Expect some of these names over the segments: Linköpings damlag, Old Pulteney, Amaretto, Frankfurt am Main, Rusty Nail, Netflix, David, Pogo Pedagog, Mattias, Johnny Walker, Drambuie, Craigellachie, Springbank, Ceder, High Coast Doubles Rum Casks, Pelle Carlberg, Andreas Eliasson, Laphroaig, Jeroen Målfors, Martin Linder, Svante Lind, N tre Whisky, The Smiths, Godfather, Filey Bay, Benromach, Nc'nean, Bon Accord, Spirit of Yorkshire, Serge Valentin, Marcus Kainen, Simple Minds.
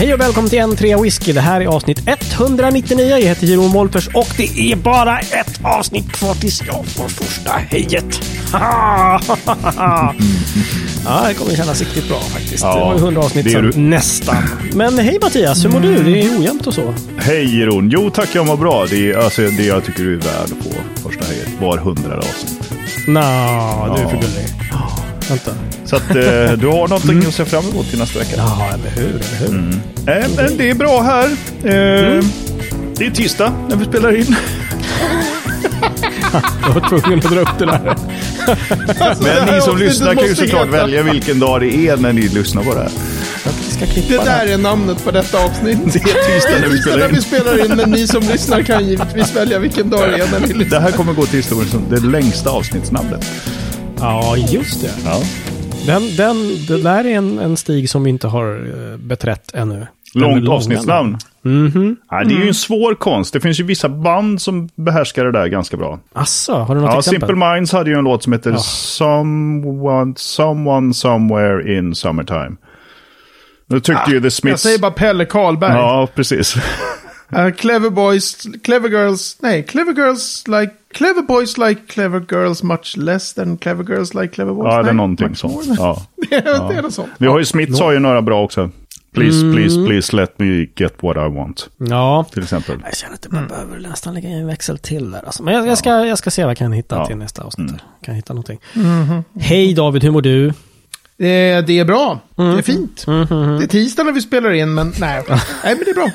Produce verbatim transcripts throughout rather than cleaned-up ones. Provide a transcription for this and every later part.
Hej och välkommen till N tre Whisky. Det här är avsnitt etthundranittionio. Jag heter Jeroen Målfors och det är bara ett avsnitt kvar tills jag får första hejet. Ja, det kommer kännas riktigt bra faktiskt. Ja, det var ju hundra avsnitt som du... nästan. Men hej Mattias, hur mår du? Det är ju ojämnt och så. Hej Jeroen. Jo tack, jag mår bra. Det är alltså, det jag tycker du är värd på första hejet. Var hundra avsnitt. Nå, no, du är för gullig. Vänta. Så att eh, du har någonting mm. att se fram emot till nästa vecka. Ja, eller hur? Eller hur? Mm. Äh, men det är bra här. Eh, mm. Det är tisdag när vi spelar in. Jag var tvungen att dra upp det där. Alltså, men det ni som lyssnar kan ju såklart heta. välja vilken dag det är när ni lyssnar på det här. Ska det där är namnet på detta avsnitt. Det är tisdag när vi spelar in. När vi spelar in, men ni som lyssnar kan givetvis välja vilken dag det är när ni lyssnar. Det här kommer gå till historien som det längsta avsnittsnamnet. Ja, just det. Ja. Den, den, det där är en, en stig som vi inte har beträtt ännu. Långt avsnittsnamn. Mm-hmm. Ja, det är ju en svår konst. Det finns ju vissa band som behärskar det där ganska bra. Asså, har du något ja, exempel? Simple Minds hade ju en låt som heter ja. Someone, Someone Somewhere in Summertime. Nu tyckte ah, ju The Smiths... Jag säger bara Pelle Carlberg. Ja, precis. uh, clever boys, clever girls... Nej, clever girls like... Clever boys like clever girls much less than clever girls like clever boys. Ja, nej, det är någonting sånt. Ja. det är, ja. det är något sånt. Vi har ju Smiths har ju några bra också. Please, mm. please, please let me get what I want. Ja. Till exempel. Jag känner att jag behöver nästan lägga en växel till där. Alltså, men jag, jag, ska, jag ska se vad jag kan hitta ja. till nästa avsnitt. Mm. Kan jag hitta någonting? Mm-hmm. Hej David, hur mår du? Det, det är bra. Mm. Det är fint. Mm-hmm. Det är tisdag när vi spelar in, men nej. nej, men det är bra.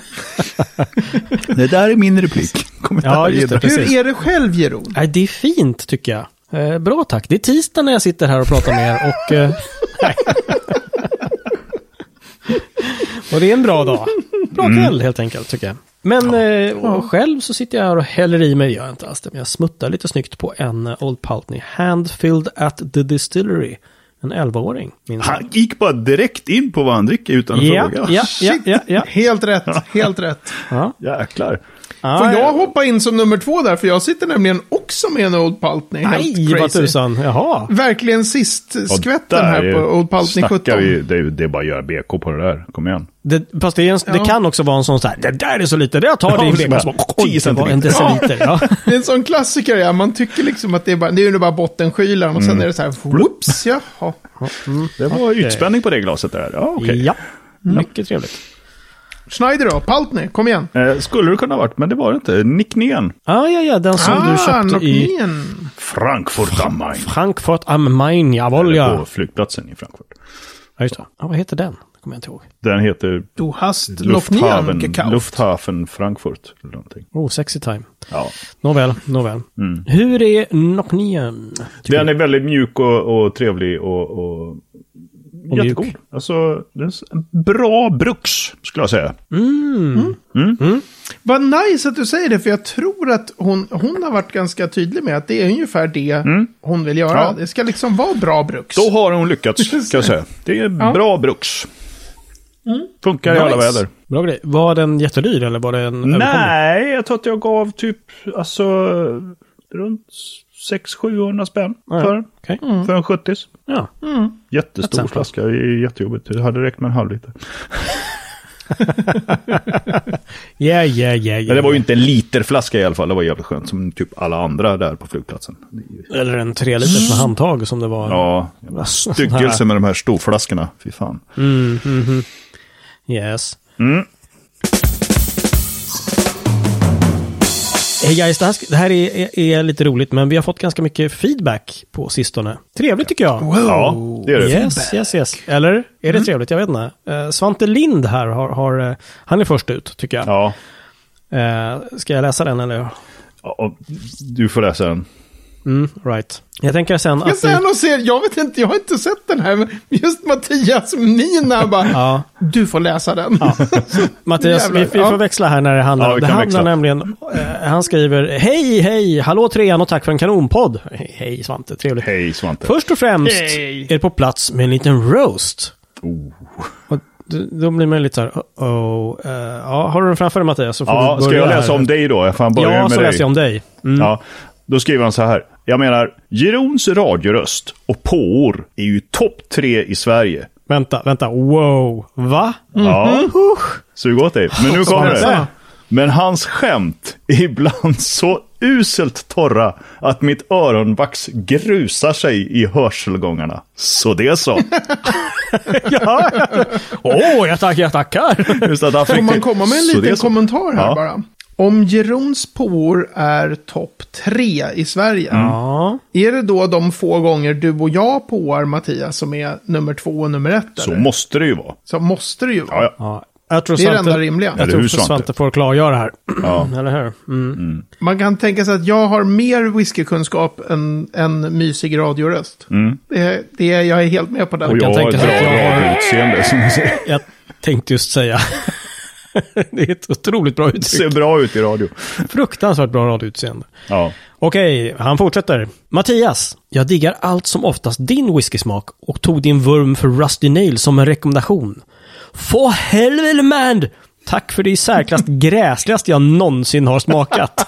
Det där är min replik. Ja, just det, hur är det själv, Jeroen? Nej, det är fint tycker jag. Eh, bra tack. Det är tisdag när jag sitter här och pratar med er. Och, eh, nej. Och det är en bra dag. Bra kväll mm. helt enkelt tycker jag. Men ja. eh, och själv så sitter jag här och häller i mig. Jag, inte alls det, men jag smuttar lite snyggt på en Old Pulteney. Handfilled at the distillery. En elvaåring. Han gick bara direkt in på vad han dricker utan att ja, fråga. Ja, ja, ja, ja. Helt rätt, helt rätt. Ja. Jäklar. Ah, Får jag ja. hoppa in som nummer två där? För jag sitter nämligen också med en Old Pulteney. Nej, vad tusan. Jaha. Verkligen sist skvätten ja, här på Old Pulteney sjutton. Vi, det, det är bara att göra B K på det där. Kom igen. Det, fast det, en, ja. det kan också vara en sån så här, det där är så lite, det jag tar det i B K som var en deciliter. Ja. Ja. Det är en sån klassiker, ja. Man tycker liksom att det är bara, det är ju bara bottenskylan och mm. sen är det så här, whoops, jaha. Mm. Det var okay. Utspänning på det glaset där. Ja, okej. Okay. Ja, mm. mycket trevligt. Schneider då, Pulteney, kom igen. Eh, skulle det kunna ha varit, men det var det inte. Nc'nean. Ah, ja, ja, den som ah, du köpte i... Frankfurt am Main. Frankfurt am Main, jawohl, ja. På flygplatsen i Frankfurt. Ja, just det. Ah, vad heter den? Kommer jag inte ihåg. Den heter... Du hast Lufthafen, Lufthafen Frankfurt. Eller någonting. Oh, sexy time. Ja. Nåväl, nåväl. Mm. Hur är Nc'nean? Den är väldigt mjuk och, och trevlig och... och... jättegod. Alltså, det är en bra bruks, skulle jag säga. Mm. Mm. Mm. Mm. Vad nice att du säger det, för jag tror att hon, hon har varit ganska tydlig med att det är ungefär det mm. hon vill göra. Ja. Det ska liksom vara bra bruks. Då har hon lyckats, kan jag säga. Det är ja. bra bruks. Mm. Funkar nice. i alla väder. Bra grej. Var den jättedyr, eller var den överkomlig? Nej, jag tror att jag gav typ, alltså, runt... sex sjuhundra spänn ah, för, okay. mm. för en sjuttio. Ja. Mm. Jättestor flaska, jättejobbigt. Det hade räckt med en halv liter. yeah, yeah, yeah, yeah. Men det var ju inte en liter flaska i alla fall. Det var jävligt skönt, som typ alla andra där på flygplatsen. Eller en tre liters med handtag som det var. Ja, styggelse med de här storflaskorna. Fy fan. Mm, mm-hmm. Yes. Mm. Hej guys, det här, det här är, är lite roligt, men vi har fått ganska mycket feedback på sistone. Trevligt tycker jag. Wow. Ja, det är det. Yes, yes, yes. Eller är det mm. trevligt? Jag vet inte. Uh, Svante Lind här, har, har, han är först ut tycker jag. Ja. Uh, ska jag läsa den eller? Ja, du får läsa den. Mm, right. Jag tänker sen att... Jag, sen och ser, jag vet inte, jag har inte sett den här, men just Mattias och Nina bara, ja. du får läsa den. Ja. Mattias, vi, vi får ja. växla här när det handlar om. Ja, det handlar växla. nämligen, eh, han skriver, hej, hej, hallå trean och tack för en kanonpodd. Hej, hej Svante, trevligt. Hej Svante. Först och främst hey. är på plats med en liten roast. Oh. Och då blir man lite så här, oh, uh, ja, har du den framför dig Mattias? Så får ja, ska jag läsa här. om dig då? Jag fan börjar ja, med så dig. läser jag om dig. Mm. Ja, då skriver han så här. Jag menar, Jerons radioröst och påor är ju topp tre i Sverige. Vänta, vänta. Wow. Va? Mm-hmm. Ja. Sug åt dig. Men nu kommer det. Men hans skämt är ibland så uselt torra att mitt öronvax grusar sig i hörselgångarna. Så det är så. Ja. Åh, oh, jag tackar, jag tackar. Just att får man komma med en så liten kommentar här ja. Bara? Om Jerons por är topp tre i Sverige, mm. är det då de få gånger du och jag påar Mattias som är nummer två och nummer ett? Så eller? Måste det ju vara. Så måste det ju vara. Ja, ja. Jag tror det är Svante, det enda rimliga. Jag tror Svante får klargöra här. Ja. Eller hur? Mm. Mm. Man kan tänka sig att jag har mer whiskykunskap än en mysig radioröst. Mm. Det, det, jag är helt med på den. Och jag, jag har ett bra utseende som du säger. Jag tänkte just säga... Det är ett otroligt bra uttryck. Ser bra ut i radio. Fruktansvärt bra radioutseende. Ja. Okej, han fortsätter. Mattias, jag diggar allt som oftast din whiskysmak och tog din vurm för Rusty Nail som en rekommendation. För helvete, man! Tack för det i särklass gräsligaste jag någonsin har smakat.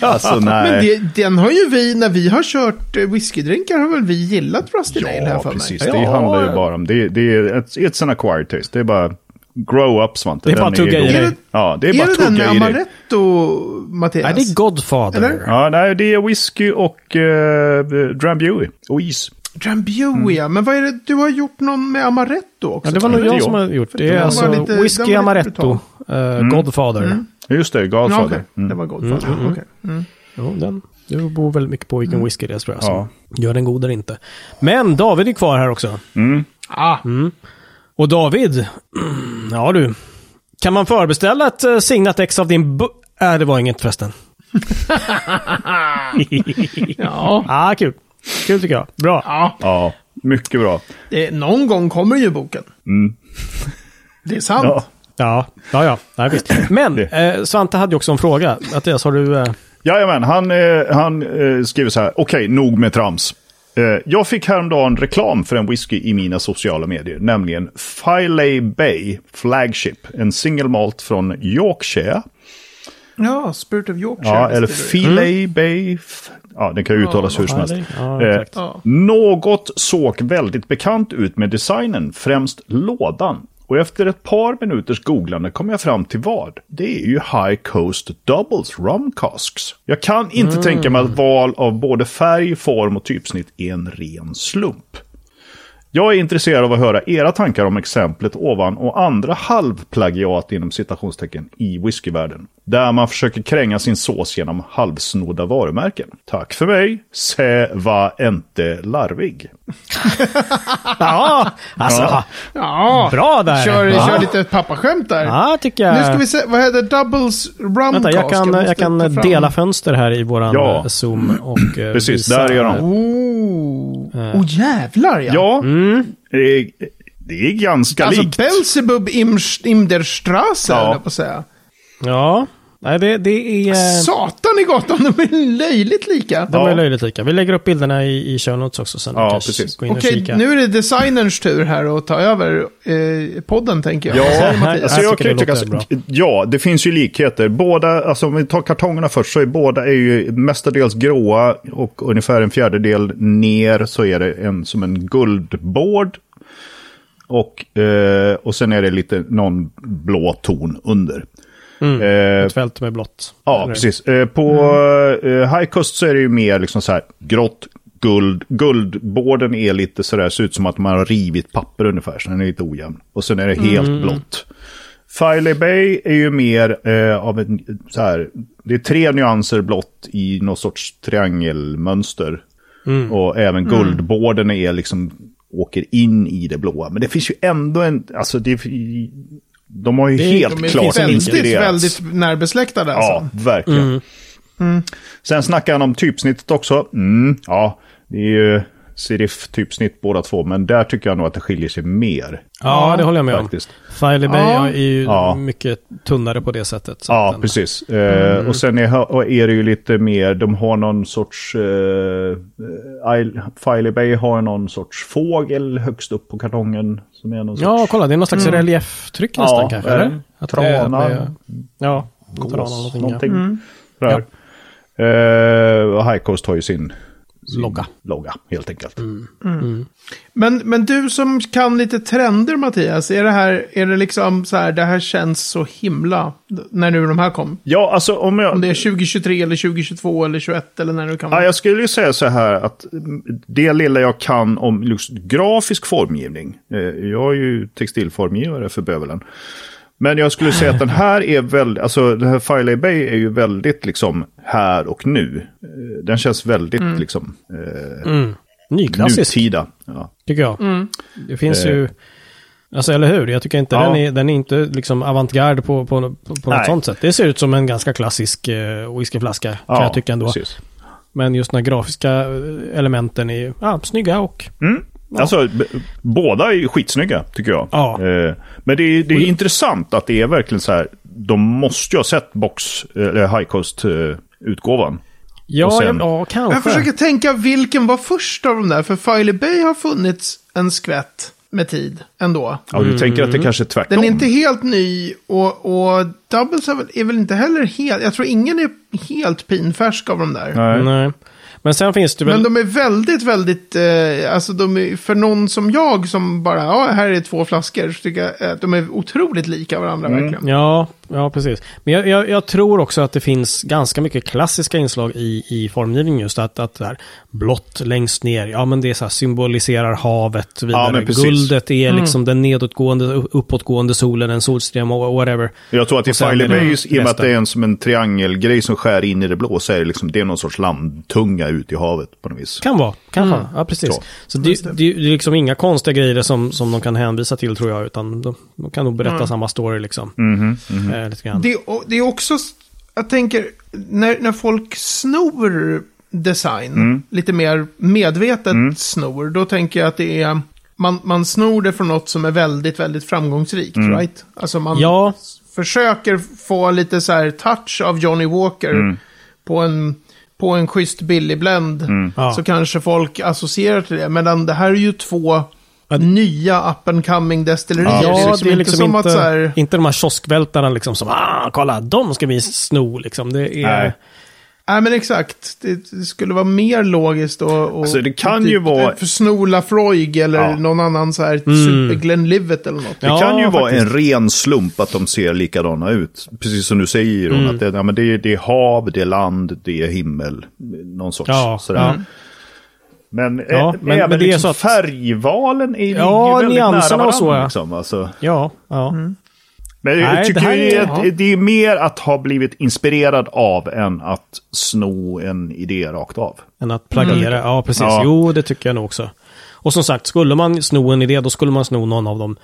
Alltså, nej. Men det, den har ju vi, när vi har kört whiskydrinkar har väl vi gillat Rusty Nail här för mig. Precis, det ja. Handlar ju bara om det, det är ett, it's an acquired taste, det är bara grow up Svante. Det är bara tugga i dig. Ja, det är, är bara tugga i dig. Är det den Amaretto, Mattias? Nej, det är Godfather. Eller? Ja, nej, det är whisky och uh, Drambuie och is. Drambuie, mm. Men vad är det? Du har gjort någon med Amaretto också. Ja, det var nog jag, jag som har gjort. Det, det är alltså lite, whisky, Amaretto, uh, mm. Godfather. Mm. Just det, Godfather. Ja, okay. mm. Det var Godfather, mm, mm, okej. Okay. Mm. Jo, den. Du bor väldigt mycket på vilken mm. whisky det är, tror jag. Ja. Gör den god eller inte. Men David är kvar här också. Mm. Ah. Mm. Och David, ja du. Kan man förbeställa ett uh, signat ex av din... Bu- äh, det var inget förresten. Ja. Ah, kul. Kul tycker jag. Bra. Ja, ja mycket bra. Det, någon gång kommer ju boken. Mm. Det är sant. Ja. Ja, ja, ja. Nej, visst. Men eh, Svante hade ju också en fråga. Mattias, har du... Eh... Jajamän, han, eh, han eh, skriver så här. Okej, okay, nog med trams. Eh, jag fick häromdagen reklam för en whisky i mina sociala medier. Nämligen Filey Bay Flagship. En single malt från Yorkshire. Ja, Spirit of Yorkshire. Ja, eller Filey mm. Bay... Ja, den kan ju uttalas ja, hur som helst. Ja, eh, ja. Något såg väldigt bekant ut med designen. Främst lådan. Och efter ett par minuters googlande kom jag fram till vad? Det är ju High Coast Doubles Rum Casks. Jag kan inte mm. tänka mig att val av både färg, form och typsnitt är en ren slump. Jag är intresserad av att höra era tankar om exemplet ovan och andra halvplagiat inom citationstecken i whiskyvärlden. Där man försöker kränga sin sås genom halvsnodda varumärken. Tack för mig. Se va inte larvig. Ja, alltså. Ja. Ja. Bra där. Kör, ja. Kör lite pappaskämt där. Ja, tycker jag. Nu ska vi se, vad heter Doubles Rum? Vänta, jag kan, jag kan dela fönster här i våran ja. Zoom. Och, precis, visa. Där gör de. Åh, oh. oh, jävlar ja. Ja, mm. det, det är ganska alltså, likt. Alltså Belzebub im, im der Straße, ja. Eller på att säga. Ja, nej det, det är... Satan i gatan, de är löjligt lika. De ja. Är löjligt lika. Vi lägger upp bilderna i, i shownotts också sen. Ja, precis. Gå in och okej, kika. Nu är det designerns tur här att ta över eh, podden, tänker jag. Ja, så, här, alltså, här jag tycker jag det alltså, bra. Ja, det finns ju likheter. Båda, alltså om vi tar kartongerna först så är båda är ju mestadels gråa och ungefär en fjärdedel ner så är det en, som en guldbord. Och, eh, och sen är det lite någon blå ton under. Mm, eh, ett fält med blått. Ja, eller? Precis. Eh, på mm. eh, High Coast så är det ju mer liksom så här grått, guld. Guldborden är lite så där, ser ut som att man har rivit papper ungefär, så den är lite ojämn. Och sen är det helt mm. blått. Filey Bay är ju mer eh, av en så här, det är tre nyanser blått i någon sorts triangelmönster. Mm. Och även guldborden är liksom, åker in i det blåa. Men det finns ju ändå en, alltså det är, de har ju det, helt de klart inspirerats. De är väldigt närbesläktade. Alltså. Ja, verkligen. Mm. Mm. Sen snackar han om typsnittet också. Mm, ja, det är ju serif-typsnitt båda två, men där tycker jag nog att det skiljer sig mer. Ja, det håller jag med faktiskt. Om. Filey Bay ja. Är ju ja. Mycket tunnare på det sättet. Så ja, den... precis. Mm. Uh, och sen är, och är det ju lite mer, de har någon sorts, uh, Filey Bay har någon sorts fågel högst upp på kartongen. Som är någon sorts... Ja, kolla, det är någon slags mm. relieftryck nästan ja, kanske, eller? Att trana. Är med, ja, gås, trana någonting. någonting. Ja. Mm. Ja. Uh, High Coast har ju sin... logga. Logga, helt enkelt. Mm. Mm. Men, men du som kan lite trender, Mattias, är det här, är det liksom så här, det här känns så himla, när nu de här kom? Ja, alltså om jag... Om det är tjugo tjugotre eller tjugo tjugotvå eller tjugoett eller när du kan... Ja, jag skulle ju säga så här att det lilla jag kan om just grafisk formgivning, jag är ju textilformgivare för bövelen. Men jag skulle säga att den här är väldigt, alltså den här Filey Bay är ju väldigt liksom här och nu. Den känns väldigt mm. liksom eh, mm. nyklassisk. Nutida. Ja. Tycker jag. Mm. Det finns eh. ju, alltså eller hur, jag tycker inte ja. den, är, den är inte liksom avantgarde på, på, på, på något sånt sätt. Det ser ut som en ganska klassisk eh, whiskyflaska kan ja, jag tycka ändå. Precis. Men just den här grafiska elementen är ju ah, snygga och... Mm. Ja. Alltså, b- båda är skitsnygga tycker jag. Ja. Eh, men det är, det är intressant att det är verkligen så här, de måste ju ha sett box eller High Coast utgåvan. Ja, sen... ja, kanske. Jag försöker tänka vilken var först av de där, för Filey Bay har funnits en skvätt med tid ändå. Ja, du tänker att det kanske är tvärtom. Den är inte helt ny och, och Doubles är väl, är väl inte heller helt, jag tror ingen är helt pinfärsk av de där. Nej, nej. Men sen finns det väl... Men de är väldigt, väldigt... Eh, alltså de är, för någon som jag som bara, ja, här är två flaskor, så tycker jag att de är otroligt lika varandra, mm. verkligen. Ja, ja, precis. Men jag, jag, jag tror också att det finns ganska mycket klassiska inslag i, i formgivningen just. Att, att det här blått längst ner, ja men det är så här, symboliserar havet vidare. Ja, guldet är mm. liksom den nedåtgående, uppåtgående solen, en solström och whatever. Jag tror att i Filey Bay, i och med att det är en, som en triangelgrej som skär in i det blå, så är det, liksom, det är någon sorts landtunga ut i havet på något vis. Kan vara, kan vara. Mm. Ja, precis. Så, så det, det, det är liksom inga konstiga grejer som, som de kan hänvisa till, tror jag, utan de, de kan nog berätta mm. samma story liksom. Mm-hmm, mm-hmm. Det, det är också, jag tänker, när, när folk snor design, mm. lite mer medvetet mm. snor, då tänker jag att det är, man, man snor det från något som är väldigt, väldigt framgångsrikt, mm. right? Alltså man ja. försöker få lite så här touch av Johnny Walker mm. på en... på en schysst billig blend mm. så ja. kanske folk associerar till det, men det här är ju två att... nya up and coming destillerier. Ja, det är liksom, det är liksom inte, inte, här... inte de här kioskvältarna liksom som ah, kolla, de ska vi sno liksom. Det är... Nej. Nej, men exakt. Det skulle vara mer logiskt och, och alltså, det kan typ, ju vara för sno Laphroaig eller ja. någon annan så här mm. super Glenlivet eller något. Det ja, kan ju faktiskt vara en ren slump att de ser likadana ut. Precis som du säger, mm. att det, ja, men det, är, det är hav, det är land, det är himmel, någon sorts ja, sådär. Mm. Men, ja, ä- men, även men det liksom är så att färgvalen är ja, väldigt nära varandra. Så, ja. Liksom, alltså. ja, ja. Mm. Men nej, jag tycker det, är, att, ja. det är mer att ha blivit inspirerad av än att sno en idé rakt av. Än att plagiera, mm. ja precis. Ja. Jo, det tycker jag nog också. Och som sagt, skulle man sno en idé, då skulle man sno någon av de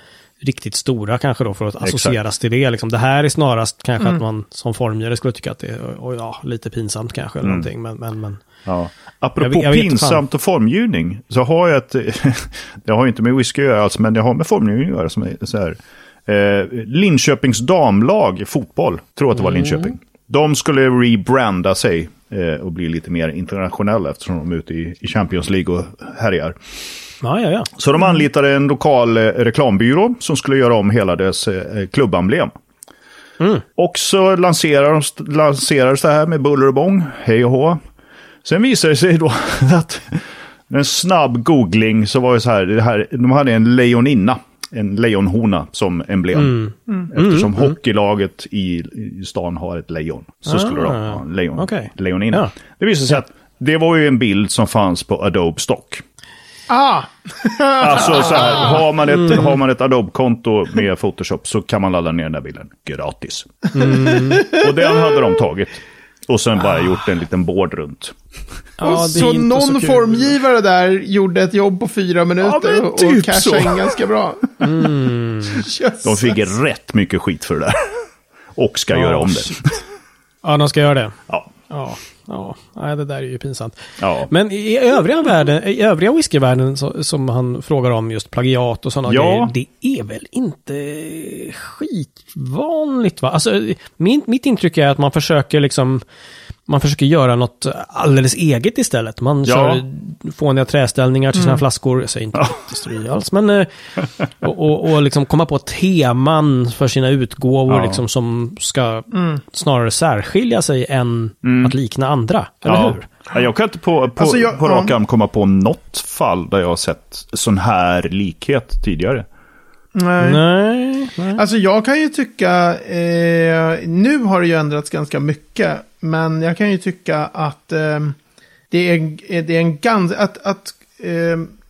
riktigt stora kanske då för att Exakt. associeras till det. Liksom. Det här är snarast kanske mm. att man som formgivare skulle tycka att det är och, och, ja, lite pinsamt kanske eller mm. någonting. Men, men, men, ja. Apropå jag, jag pinsamt och formgivning så har jag ett, jag har inte med whisky att göra alls, men jag har med formgivning att göra som är så här. Eh, Linköpings damlag i fotboll, tror att det var Linköping. De skulle rebranda sig eh, och bli lite mer internationella eftersom de är ute i, i Champions League och härjar. Ah, ja, ja. Så de anlitade en lokal eh, reklambyrå som skulle göra om hela dess eh, klubbanblem. Mm. Och så lanserades lanserar det här med buller och bång, hej och hå. Sen visade det sig då att en snabb googling så var det så här, det här de hade en lejoninna. En lejonhona som emblem. Mm. Mm. Eftersom mm. hockeylaget i stan har ett lejon. Så ah, skulle de ha en lejon, okay. lejoninna. Ja. Det visade sig att det var ju en bild som fanns på Adobe Stock. Ah! Alltså så här, har man ett, mm. har man ett Adobe-konto med Photoshop så kan man ladda ner den där bilden gratis. Mm. Och den hade de tagit. Och sen bara ah. gjort en liten board runt. Ja, så någon så formgivare där gjorde ett jobb på fyra minuter ja, och, typ och cashade in ganska bra. Mm. De fick rätt mycket skit för det där. Och ska oh, göra om shit. det. Ja, de ska göra det. Ja. Ja, ja. Nej, det där är ju pinsamt. Ja. Men i övriga världen, i övriga whiskyvärlden så, som han frågar om just plagiat och sådana ja. grejer, det är väl inte skitvanligt, va? Alltså, min, mitt intryck är att man försöker liksom man försöker göra något alldeles eget istället. Man ja. kör fåniga träställningar till sina mm. flaskor. Jag säger inte ja. stry alls, men och, och, och liksom komma på teman för sina utgåvor ja. liksom, som ska mm. snarare särskilja sig än mm. att likna andra. Eller ja. hur? Jag kan inte på, på, alltså jag, på rak arm komma på något fall där jag har sett sån här likhet tidigare. Nej. Nej, nej. Alltså jag kan ju tycka, eh, nu har det ju ändrats ganska mycket, men jag kan ju tycka att eh, det är, det är en ganska, att, att eh,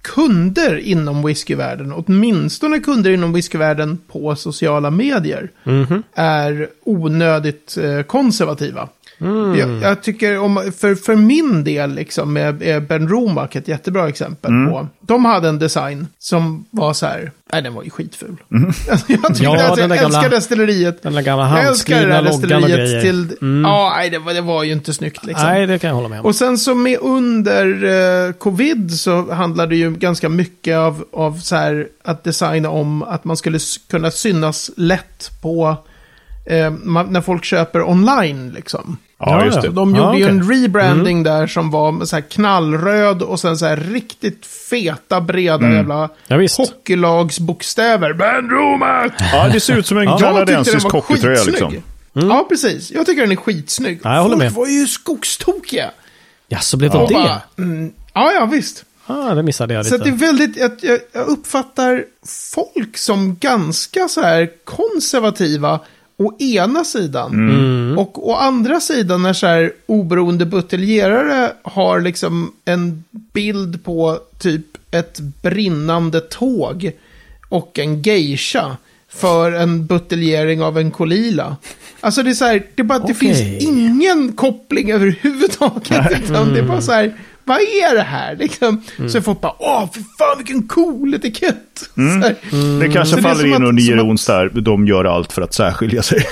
kunder inom whiskyvärlden, åtminstone kunder inom whiskyvärlden på sociala medier, mm-hmm. är onödigt eh, konservativa. Mm. Jag, jag tycker om, för, för min del liksom, är, är Benromach ett jättebra exempel mm. på. De hade en design som var så här, nej den var ju skitful. Mm. Alltså, jag tyckte ja, alltså, jag gamla, älskar destilleriet. Den där gamla handskrivna loggan och grejer. Till, mm. ja, nej, det, var, det var ju inte snyggt liksom. Nej, det kan jag hålla med om. Och sen så med under eh, covid så handlade det ju ganska mycket av, av så här, att designa om att man skulle kunna synas lätt på Eh, man, när folk köper online liksom. Ja, just det. De gjorde ah, ju okay. en rebranding mm. där som var så här knallröd och sen så här riktigt feta breda mm. jävla ja, hockeylagsbokstäver. Benromach! Ja, det ser ut som en ja, kanadensisk hockeytröja liksom. Mm. Ja, precis. Jag tycker den är skitsnygg. Ja, jag håller med. Folk var ju skogstokiga. Ja, så blev det ja. det. Bara, mm, ja, ja, visst. Ah, det missade jag lite. Så det är väldigt, jag, jag uppfattar folk som ganska så här konservativa å ena sidan mm. och å andra sidan när så här oberoende buteljerare har liksom en bild på typ ett brinnande tåg och en geisha för en buteljering av en kolila. Alltså det är så här, det, bara, okay. det finns ingen koppling överhuvudtaget liksom. mm. Det är bara så här, vad är det här? Liksom. Mm. Så folk bara, åh, för fan vilken cool etikett. Mm. Mm. Det kanske så faller det in att, under Jerons där, de gör allt för att särskilja sig.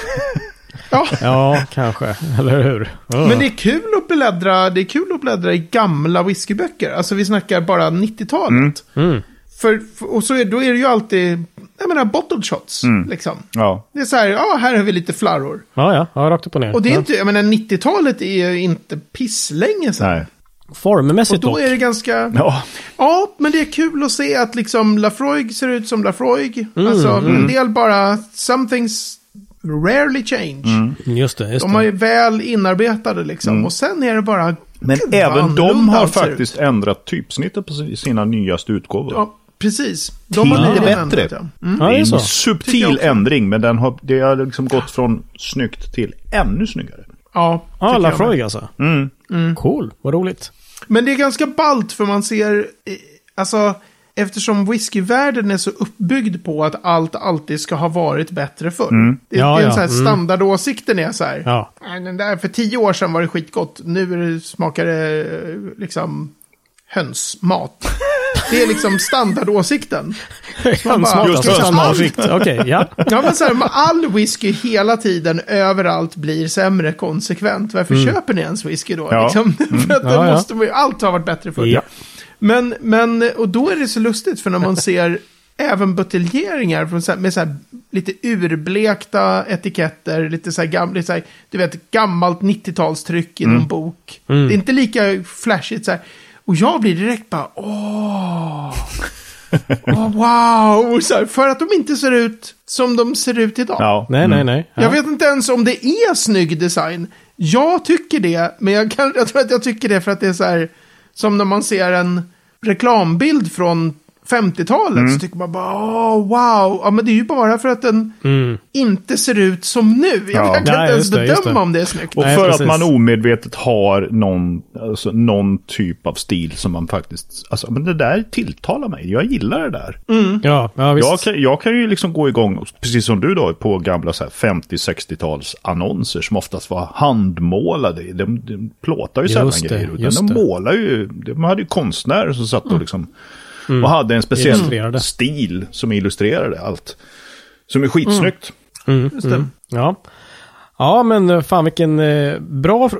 Ja. ja, kanske. Eller hur? Oh. Men det är kul att bläddra, det är kul att bläddra i gamla whiskyböcker. Alltså vi snackar bara nittiotalet. Mm. Mm. För, och så är, då är det ju alltid, jag menar, bottle shots. Mm. Liksom. Ja. Det är så här, ja, här har vi lite flarror. Ja, ja, ja rakt upp och ner. Och det är ja. inte, jag menar, nittiotalet är ju inte pisslänge så här. Nej. Formmässigt och då dock. Är det ganska ja. ja, men det är kul att se att liksom Laphroaig ser ut som Laphroaig. Mm, alltså mm. en del bara something's rarely change. Mm. Just det, just de är ju väl inarbetade liksom mm. och sen är det bara men gud, även de har faktiskt ändrat typsnittet på sina nyaste utgåvor. Ja, precis. De har lite bättre. Ändrat, ja. Mm. Ja, det är så. En subtil ändring men den har det har liksom gått från snyggt till ännu snyggare. Ja, ah, Laphroaig alltså. Mm. Mm. Cool, vad roligt. Men det är ganska ballt för man ser, alltså eftersom whiskyvärlden är så uppbyggd på att allt alltid ska ha varit bättre förr. Mm. Det, ja, det är en ja, så här mm. standardåsikten är så här. Ja. Den där för tio år sedan var det skitgott. Nu smakar det liksom hönsmat. Det är liksom standardåsikten. Bara, just hönsmat. Okej, okay, ja. ja men så här, all whisky hela tiden, överallt blir sämre konsekvent. Varför mm. köper ni ens whisky då? Ja. Liksom, för att ja, det ja. måste man ju alltid ha varit bättre för. Ja. Men, men, och då är det så lustigt för när man ser även buteljeringar från så här, med så här lite urblekta etiketter, lite så här gamla, så här, du vet, gammalt nittiotalstryck i någon mm. bok. Mm. Det är inte lika flashigt så här. Och jag blir direkt bara, åh, åh wow, så här, för att de inte ser ut som de ser ut idag. Ja, nej, mm. nej, nej. Ja. Jag vet inte ens om det är snygg design. Jag tycker det, men jag, kan, jag tror att jag tycker det för att det är så här, som när man ser en reklambild från femtiotalet mm. så tycker man bara, åh, wow. Ja, men det är ju bara för att den mm. inte ser ut som nu. Jag ja. kan nej, inte ens bedöma det, om det är snyggt. Och nej, för precis. Att man omedvetet har någon, alltså, någon typ av stil som man faktiskt, alltså, men det där tilltalar mig. Jag gillar det där. Mm. Ja, ja, visst. Jag, kan, jag kan ju liksom gå igång, precis som du då, på gamla så här femtio-sextiotals annonser som oftast var handmålade. De, de plåtar ju sällan grejer, utan de målar ju, de hade ju konstnärer som satt och mm. liksom Mm. och hade en speciell stil som illustrerade allt. Som är skitsnyggt. Mm. Mm. Just det. Mm. Ja. Ja, men fan vilken eh, bra,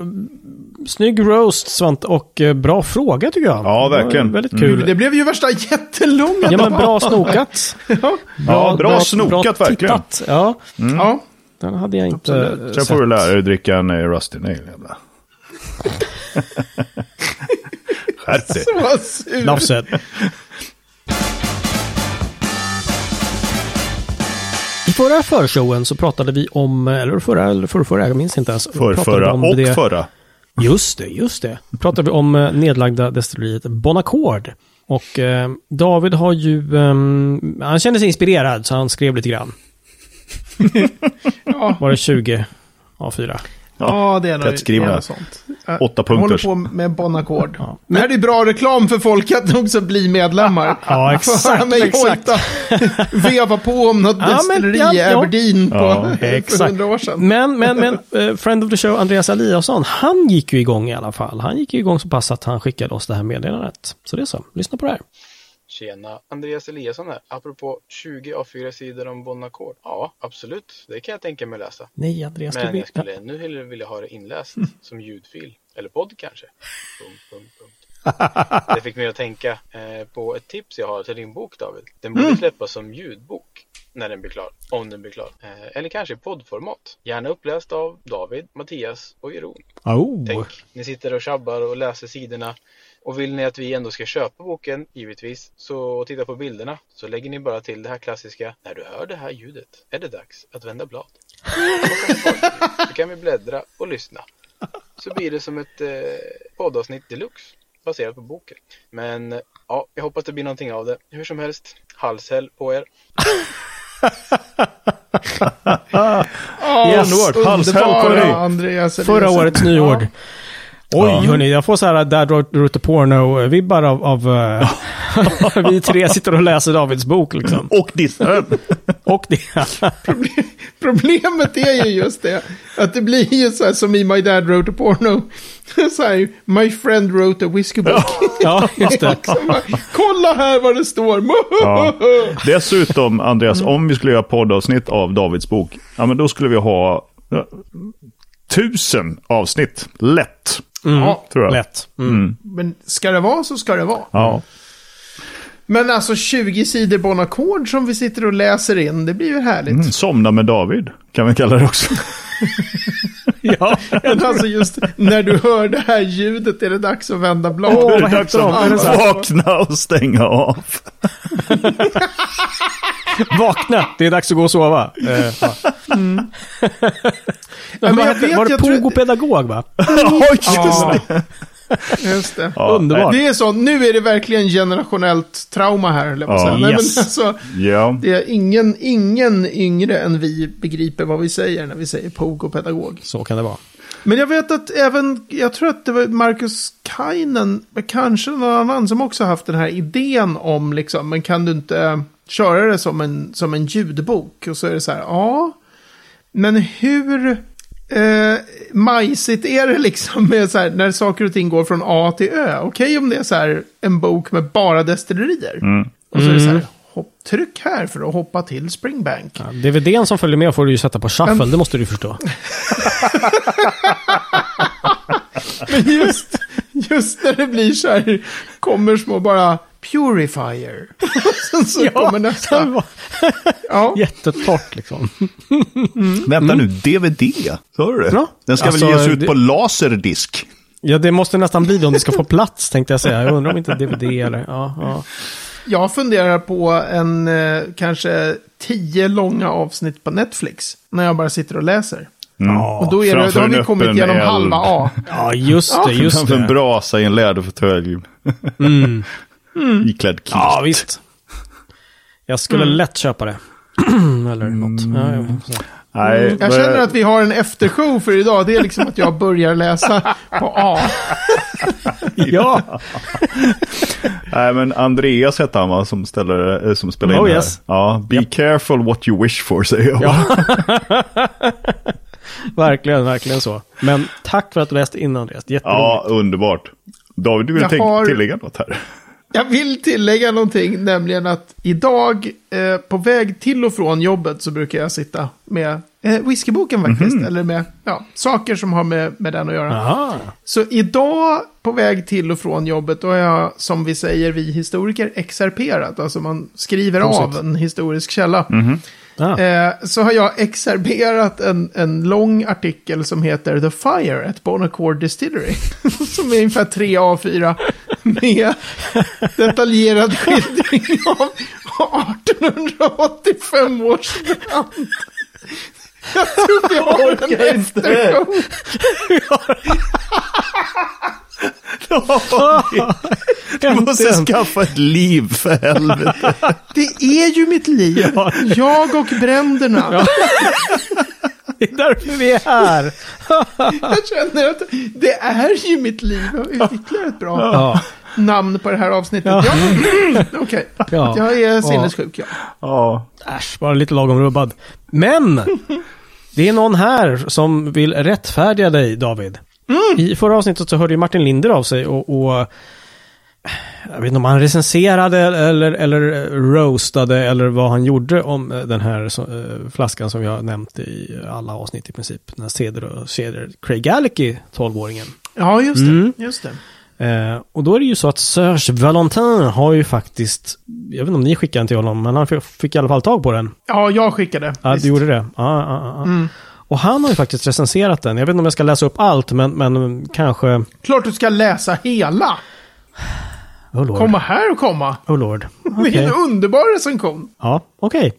snygg roast, Svante, och eh, bra fråga tycker jag. Ja, verkligen. Det väldigt kul. Mm. Det blev ju värsta jättelånga. Ja, men bra snokat. ja. Bra, ja, bra, bra snokat, bra verkligen. Ja. Mm. ja, den hade jag inte Absolut. sett. Sen får du lära dig att dricka en eh, Rusty Nail. Jävla. Skärpigt. Så var sur. Nafset. I förra förshowen så pratade vi om, eller förra, eller förra, jag minns inte ens. Förra, förra om och det, förra. Just det, just det. Nu pratar vi om eh, nedlagda destilleriet Bon Accord. Och eh, David har ju... Eh, han kände sig inspirerad så han skrev lite grann. Ja. Var det tjugo A fyra? Ja, det är något skrivna sånt. Åtta punkter. Håller på med Bon Accord. Ja. Men det här är ju bra reklam för folk att också bli medlemmar. Ja, exakt. Mig exakt. Veva på om något ja, destilleri ja, i Aberdeen ja. På ja, hundra år sedan. Men, men, men uh, friend of the show Andreas Eliasson, han gick ju igång i alla fall. Han gick ju igång så pass att han skickade oss det här meddelandet. Så det är så. Lyssna på det här. Tjena, Andreas Eliasson här. Apropå tjugo A fyra sidor om Bon Accord. Ja, absolut. Det kan jag tänka mig läsa. Nej, Andreas. Men jag skulle nu hellre vilja ha det inläst mm. som ljudfil. Eller podd kanske. Punkt, punkt, punkt. Det fick mig att tänka eh, på ett tips jag har till din bok, David. Den borde mm. släppas som ljudbok när den blir klar. Om den blir klar. Eh, eller kanske i poddformat. Gärna uppläst av David, Mattias och Jeroen. Oh. Tänk, ni sitter och tjabbar och läser sidorna. Och vill ni att vi ändå ska köpa boken, givetvis, så titta på bilderna. Så lägger ni bara till det här klassiska, när du hör det här ljudet är det dags att vända blad. Så kan vi bläddra och lyssna. Så blir det som ett eh, poddavsnitt deluxe, baserat på boken. Men ja, jag hoppas det blir någonting av det. Hur som helst, halshäll på er. oh, yes, halshäll på dig. Förra årets nyord. Oj, ja. Hörni, jag får så här Dad wrote a porno vibbar av, av vi tre sitter och läser Davids bok liksom. Och ditt och det. Problemet är ju just det att det blir ju så här som i My dad wrote a porno. Så här, my friend wrote a whiskey book. Ja, just det. Kolla här vad det står. Ja. Dessutom, Andreas, om vi skulle göra poddavsnitt av Davids bok, ja men då skulle vi ha ja, tusen avsnitt lätt. Mm. Ja, tror jag. Lätt. Mm. Mm. Men ska det vara så ska det vara. Ja. Men alltså tjugo sidor Bon Accord som vi sitter och läser in, det blir ju härligt. Mm. Somna med David kan vi kalla det också. Ja, alltså just när du hör det här ljudet är det dags att vända blad. Åh, vad hette de? Vakna och stänga av. Vakna, det är dags att gå och sova. Mm. Men jag vet, var det pogopedagog va? Ja, just det. Just det. Ja. Underbart. Det är så, nu är det verkligen generationellt trauma här eller vad ja. Nej, yes. Men alltså, yeah. Det är ingen ingen yngre än vi begriper vad vi säger när vi säger pog och pedagog. Så kan det vara. Men jag vet att även jag tror att det var Marcus Kainen, kanske någon annan som också haft den här idén om liksom, men kan du inte köra det som en som en ljudbok och så är det så här, ja. Men hur Eh, majsigt är det liksom med så här, när saker och ting går från A till Ö. Okej om det är så här, en bok med bara destillerier. Mm. Och så är det så här, hopp, tryck här för att hoppa till Springbank. Ja, D V D:n som följer med får du ju sätta på shuffle, men det måste du förstå. Men just, just när det blir så här, kommer små bara purifier. Så ja, kommer nästa. Ja. Jättetort liksom. Mm. Vänta nu, D V D. Hör du? Ja. Den ska alltså, väl ges ut det... på laserdisk? Ja, det måste nästan bli det om det ska få plats, tänkte jag säga. Jag undrar om inte D V D eller... Ja, ja. Jag funderar på en kanske tio långa avsnitt på Netflix. När jag bara sitter och läser. Mm. Ja, och då, är det, då har vi kommit genom eld. Halva A. Ja, just ja, det. Just framför det. En brasa i en läderfåtölj. Mm. Mm. Iklädd kilt. Ja, visst. Jag skulle mm. lätt köpa det. Eller något. Mm. Ja, ja. Nej, jag känner att vi har en eftershow för idag. Det är liksom att jag börjar läsa på A. Ja. Nej, men Andreas heter han va, som, ställer, som spelar in oh, yes. här. Ja, be yep. careful what you wish for, säger jag. Ja. Verkligen, verkligen så. Men tack för att du läste in, Andreas. Ja, underbart. David, du vill tänka, har... tillägga något här? Jag vill tillägga någonting, nämligen att idag eh, på väg till och från jobbet så brukar jag sitta med eh, whiskyboken faktiskt, mm-hmm. eller med ja, saker som har med, med den att göra. Aha. Så idag på väg till och från jobbet då har jag, som vi säger, vi historiker excerperat, alltså man skriver Prosit. Av en historisk källa. Mm-hmm. Ah. Eh, så har jag excerperat en, en lång artikel som heter The Fire at Bon Accord Distillery som är ungefär tre A fyra med detaljerad skildring av arton åttiofem års brand. Jag tror vi har en eftergång. Du måste skaffa ett liv, för helvete. Det är ju mitt liv. Jag och bränderna. Ja. Det är därför vi är här. Jag känner att det är ju mitt liv. Ytterligare ett bra ja. namn på det här avsnittet. Ja. Ja. Okej, okay. ja. Jag är sinnessjuk. Ja. Ja. Äsch, bara lite lagom rubbad. Men det är någon här som vill rättfärdiga dig, David. Mm. I förra avsnittet så hörde ju Martin Linder av sig och, och jag vet inte om han recenserade eller, eller roastade eller vad han gjorde om den här så, äh, flaskan som jag nämnt i alla avsnitt i princip. Den här Ceder och Ceder Craigellachie tolvåringen. Ja, just det. Mm. Just det. Eh, och då är det ju så att Serge Valentin har ju faktiskt, jag vet inte om ni skickade den till honom, men han fick, fick i alla fall tag på den. Ja, jag skickade. Ja, visst. Du gjorde det. Ah, ah, ah. Mm. Och han har ju faktiskt recenserat den. Jag vet inte om jag ska läsa upp allt, men, men kanske... Klart du ska läsa hela. Oh Lord. Komma här och komma. Oh Lord. Okay. Det är en underbar recension. Ja, okej. Okay.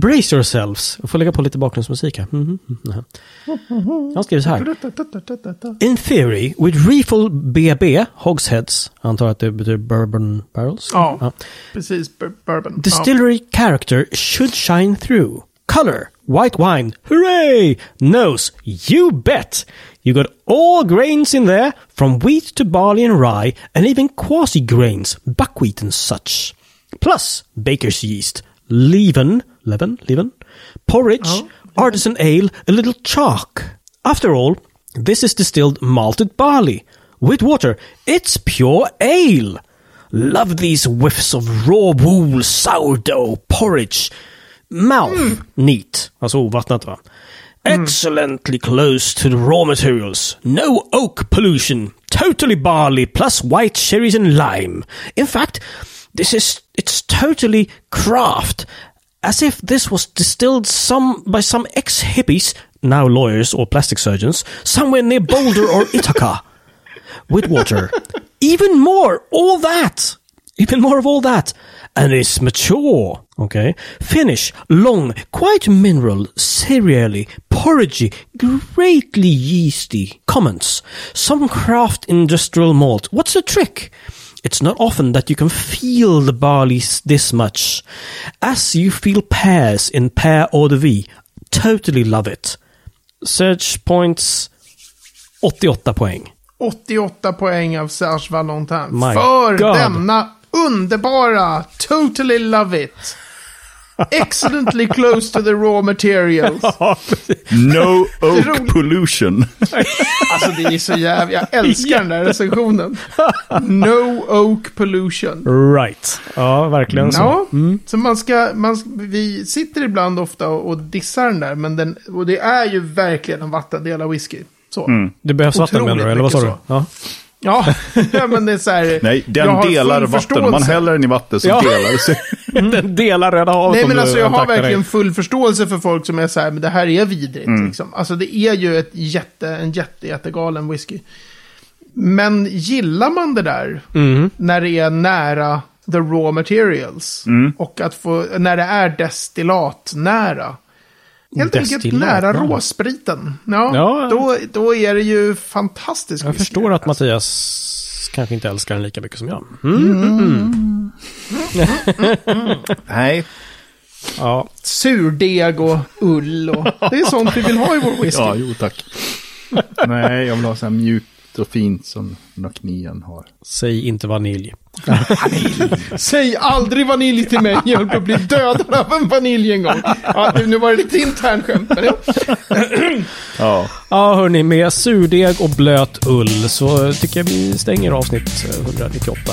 Brace yourselves. Jag får lägga på lite bakgrundsmusik här. Mm-hmm. Mm-hmm. Han skriver så här. In theory, with refill B B, hogsheads, jag antar att det betyder bourbon barrels. Ja, ja. Precis. Bourbon. Distillery ja. Character should shine through. Color, white wine, hooray! Nose, you bet! You got all grains in there, from wheat to barley and rye, and even quasi-grains, buckwheat and such. Plus, baker's yeast, leaven, leaven, leaven, porridge, oh, yeah. artisan ale, a little chalk. After all, this is distilled malted barley. With water, it's pure ale. Love these whiffs of raw wool, sourdough, porridge. Mouth, mm. neat, alltså ovattnat va? Mm. Excellently close to the raw materials. No oak pollution. Totally barley plus white cherries and lime. In fact, this is, it's totally craft. As if this was distilled some by some ex-hippies, now lawyers or plastic surgeons, somewhere near Boulder or Ithaca. With water. Even more, all that. Even more of all that. And it's mature. Okay. Finish, long, quite mineral, cereally, porridgey, greatly yeasty. Comments. Some craft industrial malt. What's the trick? It's not often that you can feel the barley this much. As you feel pears in pear eau de vie. Totally love it. Search points. åttioåtta poäng. åttioåtta poäng av Serge Valentin. My För God. denna underbara, totally love it. Excellently close to the raw materials. No oak pollution. Alltså det är så jävla, jag älskar den där recensionen. No oak pollution. Right. Ja, verkligen så. Ja, mm. Så man ska, man, vi sitter ibland ofta och, och dissar den där, men den, och det är ju verkligen en vattendel av whisky. Så. Mm. Det behövs vatten, menar du, eller vad sa du? Ja. Ja, men det är så här... Nej, den delar vatten. Förståelse. Man häller den i vatten så ja. delar sig. Mm. Den delar röda havet. Nej, men alltså jag har verkligen dig. full förståelse för folk som är så här, men det här är vidrigt. Mm. Liksom. Alltså det är ju ett jätte, en jätte, jättegalen whisky. Men gillar man det där mm. när det är nära the raw materials mm. och att få, när det är destillat nära, helt destillat, enkelt nära råspriten. Ja, ja. Då, då är det ju fantastiskt. Jag förstår att Mattias kanske inte älskar den lika mycket som jag. Mm, mm, mm. Mm, mm, mm. Nej. Ja. Surdeg och ull. Och, det är sånt vi vill ha i vår whisky. Ja, jo tack. Nej, jag vill ha så här mjukt och fint som Nc'nean har. Säg inte vanilj. Säg aldrig vanilj till mig. Jag höll på att bli dödad av en vanilj en gång. Ja, nu var det lite internskämt. Ja. Ja, hörni, med surdeg och blöt ull så tycker jag vi stänger avsnitt hundranittioåtta.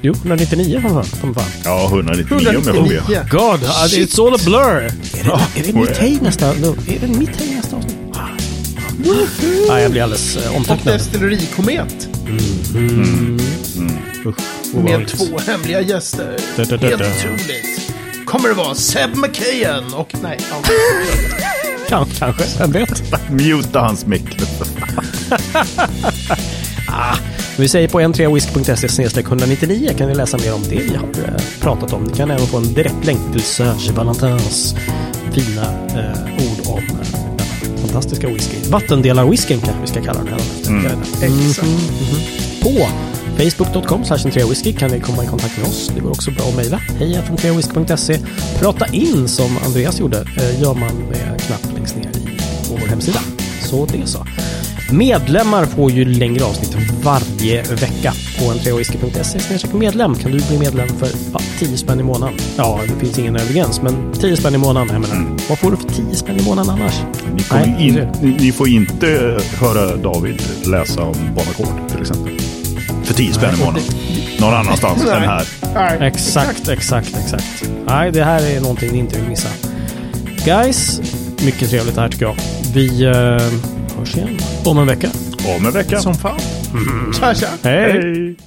Jo, etthundranittionio kommer fram. Ja, etthundranittionio om jag får be. God, it's all a blur. Är det mitt hej nästa? Är det mitt hej nästa avsnitt? Nej, jag blir alldeles omtöcknad. Och destillerikomet. Mm. Usch, med två hemliga gäster. Da, da, da, da. Helt otroligt. Kommer det vara Seb McKayen och nej, ja, kanske, jag vet. Muta hans mick. ah, vi säger på en tre whisk punkt se snedstreck etthundranittionio kan ni läsa mer om det vi har pratat om. Ni kan även få en direktlänk till Serge Valentins fina eh, ord om fantastiska whisky. Vattendelar-whisky kanske vi ska kalla den här. Mm. Mm. Mm-hmm. På facebook.com slash N tre whisky kan ni komma i kontakt med oss. Det går också bra att mejla. Hej N tre whisky punkt se. Prata in som Andreas gjorde gör man med knapp längst ner i vår hemsida. Så det så. Medlemmar får ju längre avsnitt varje vecka på N tre whisky punkt se. Medlem kan du bli medlem för va, tio spänn i månaden. Ja, det finns ingen övergräns, men tio spänn i månaden, jag menar, mm. Vad får du för tio spänn i månaden annars? Ni, Nej, in, ni, ni får inte höra David läsa om Bon Accord till exempel. För tio spänn i månaden. Någon annanstans än här. Exakt, exakt, exakt. Nej, det här är någonting ni inte vill missa. Guys, mycket trevligt här tycker jag. Vi eh, hörs igen om en vecka. Om en vecka. Som fan. Mm. Tja, tja. Hej. Hej.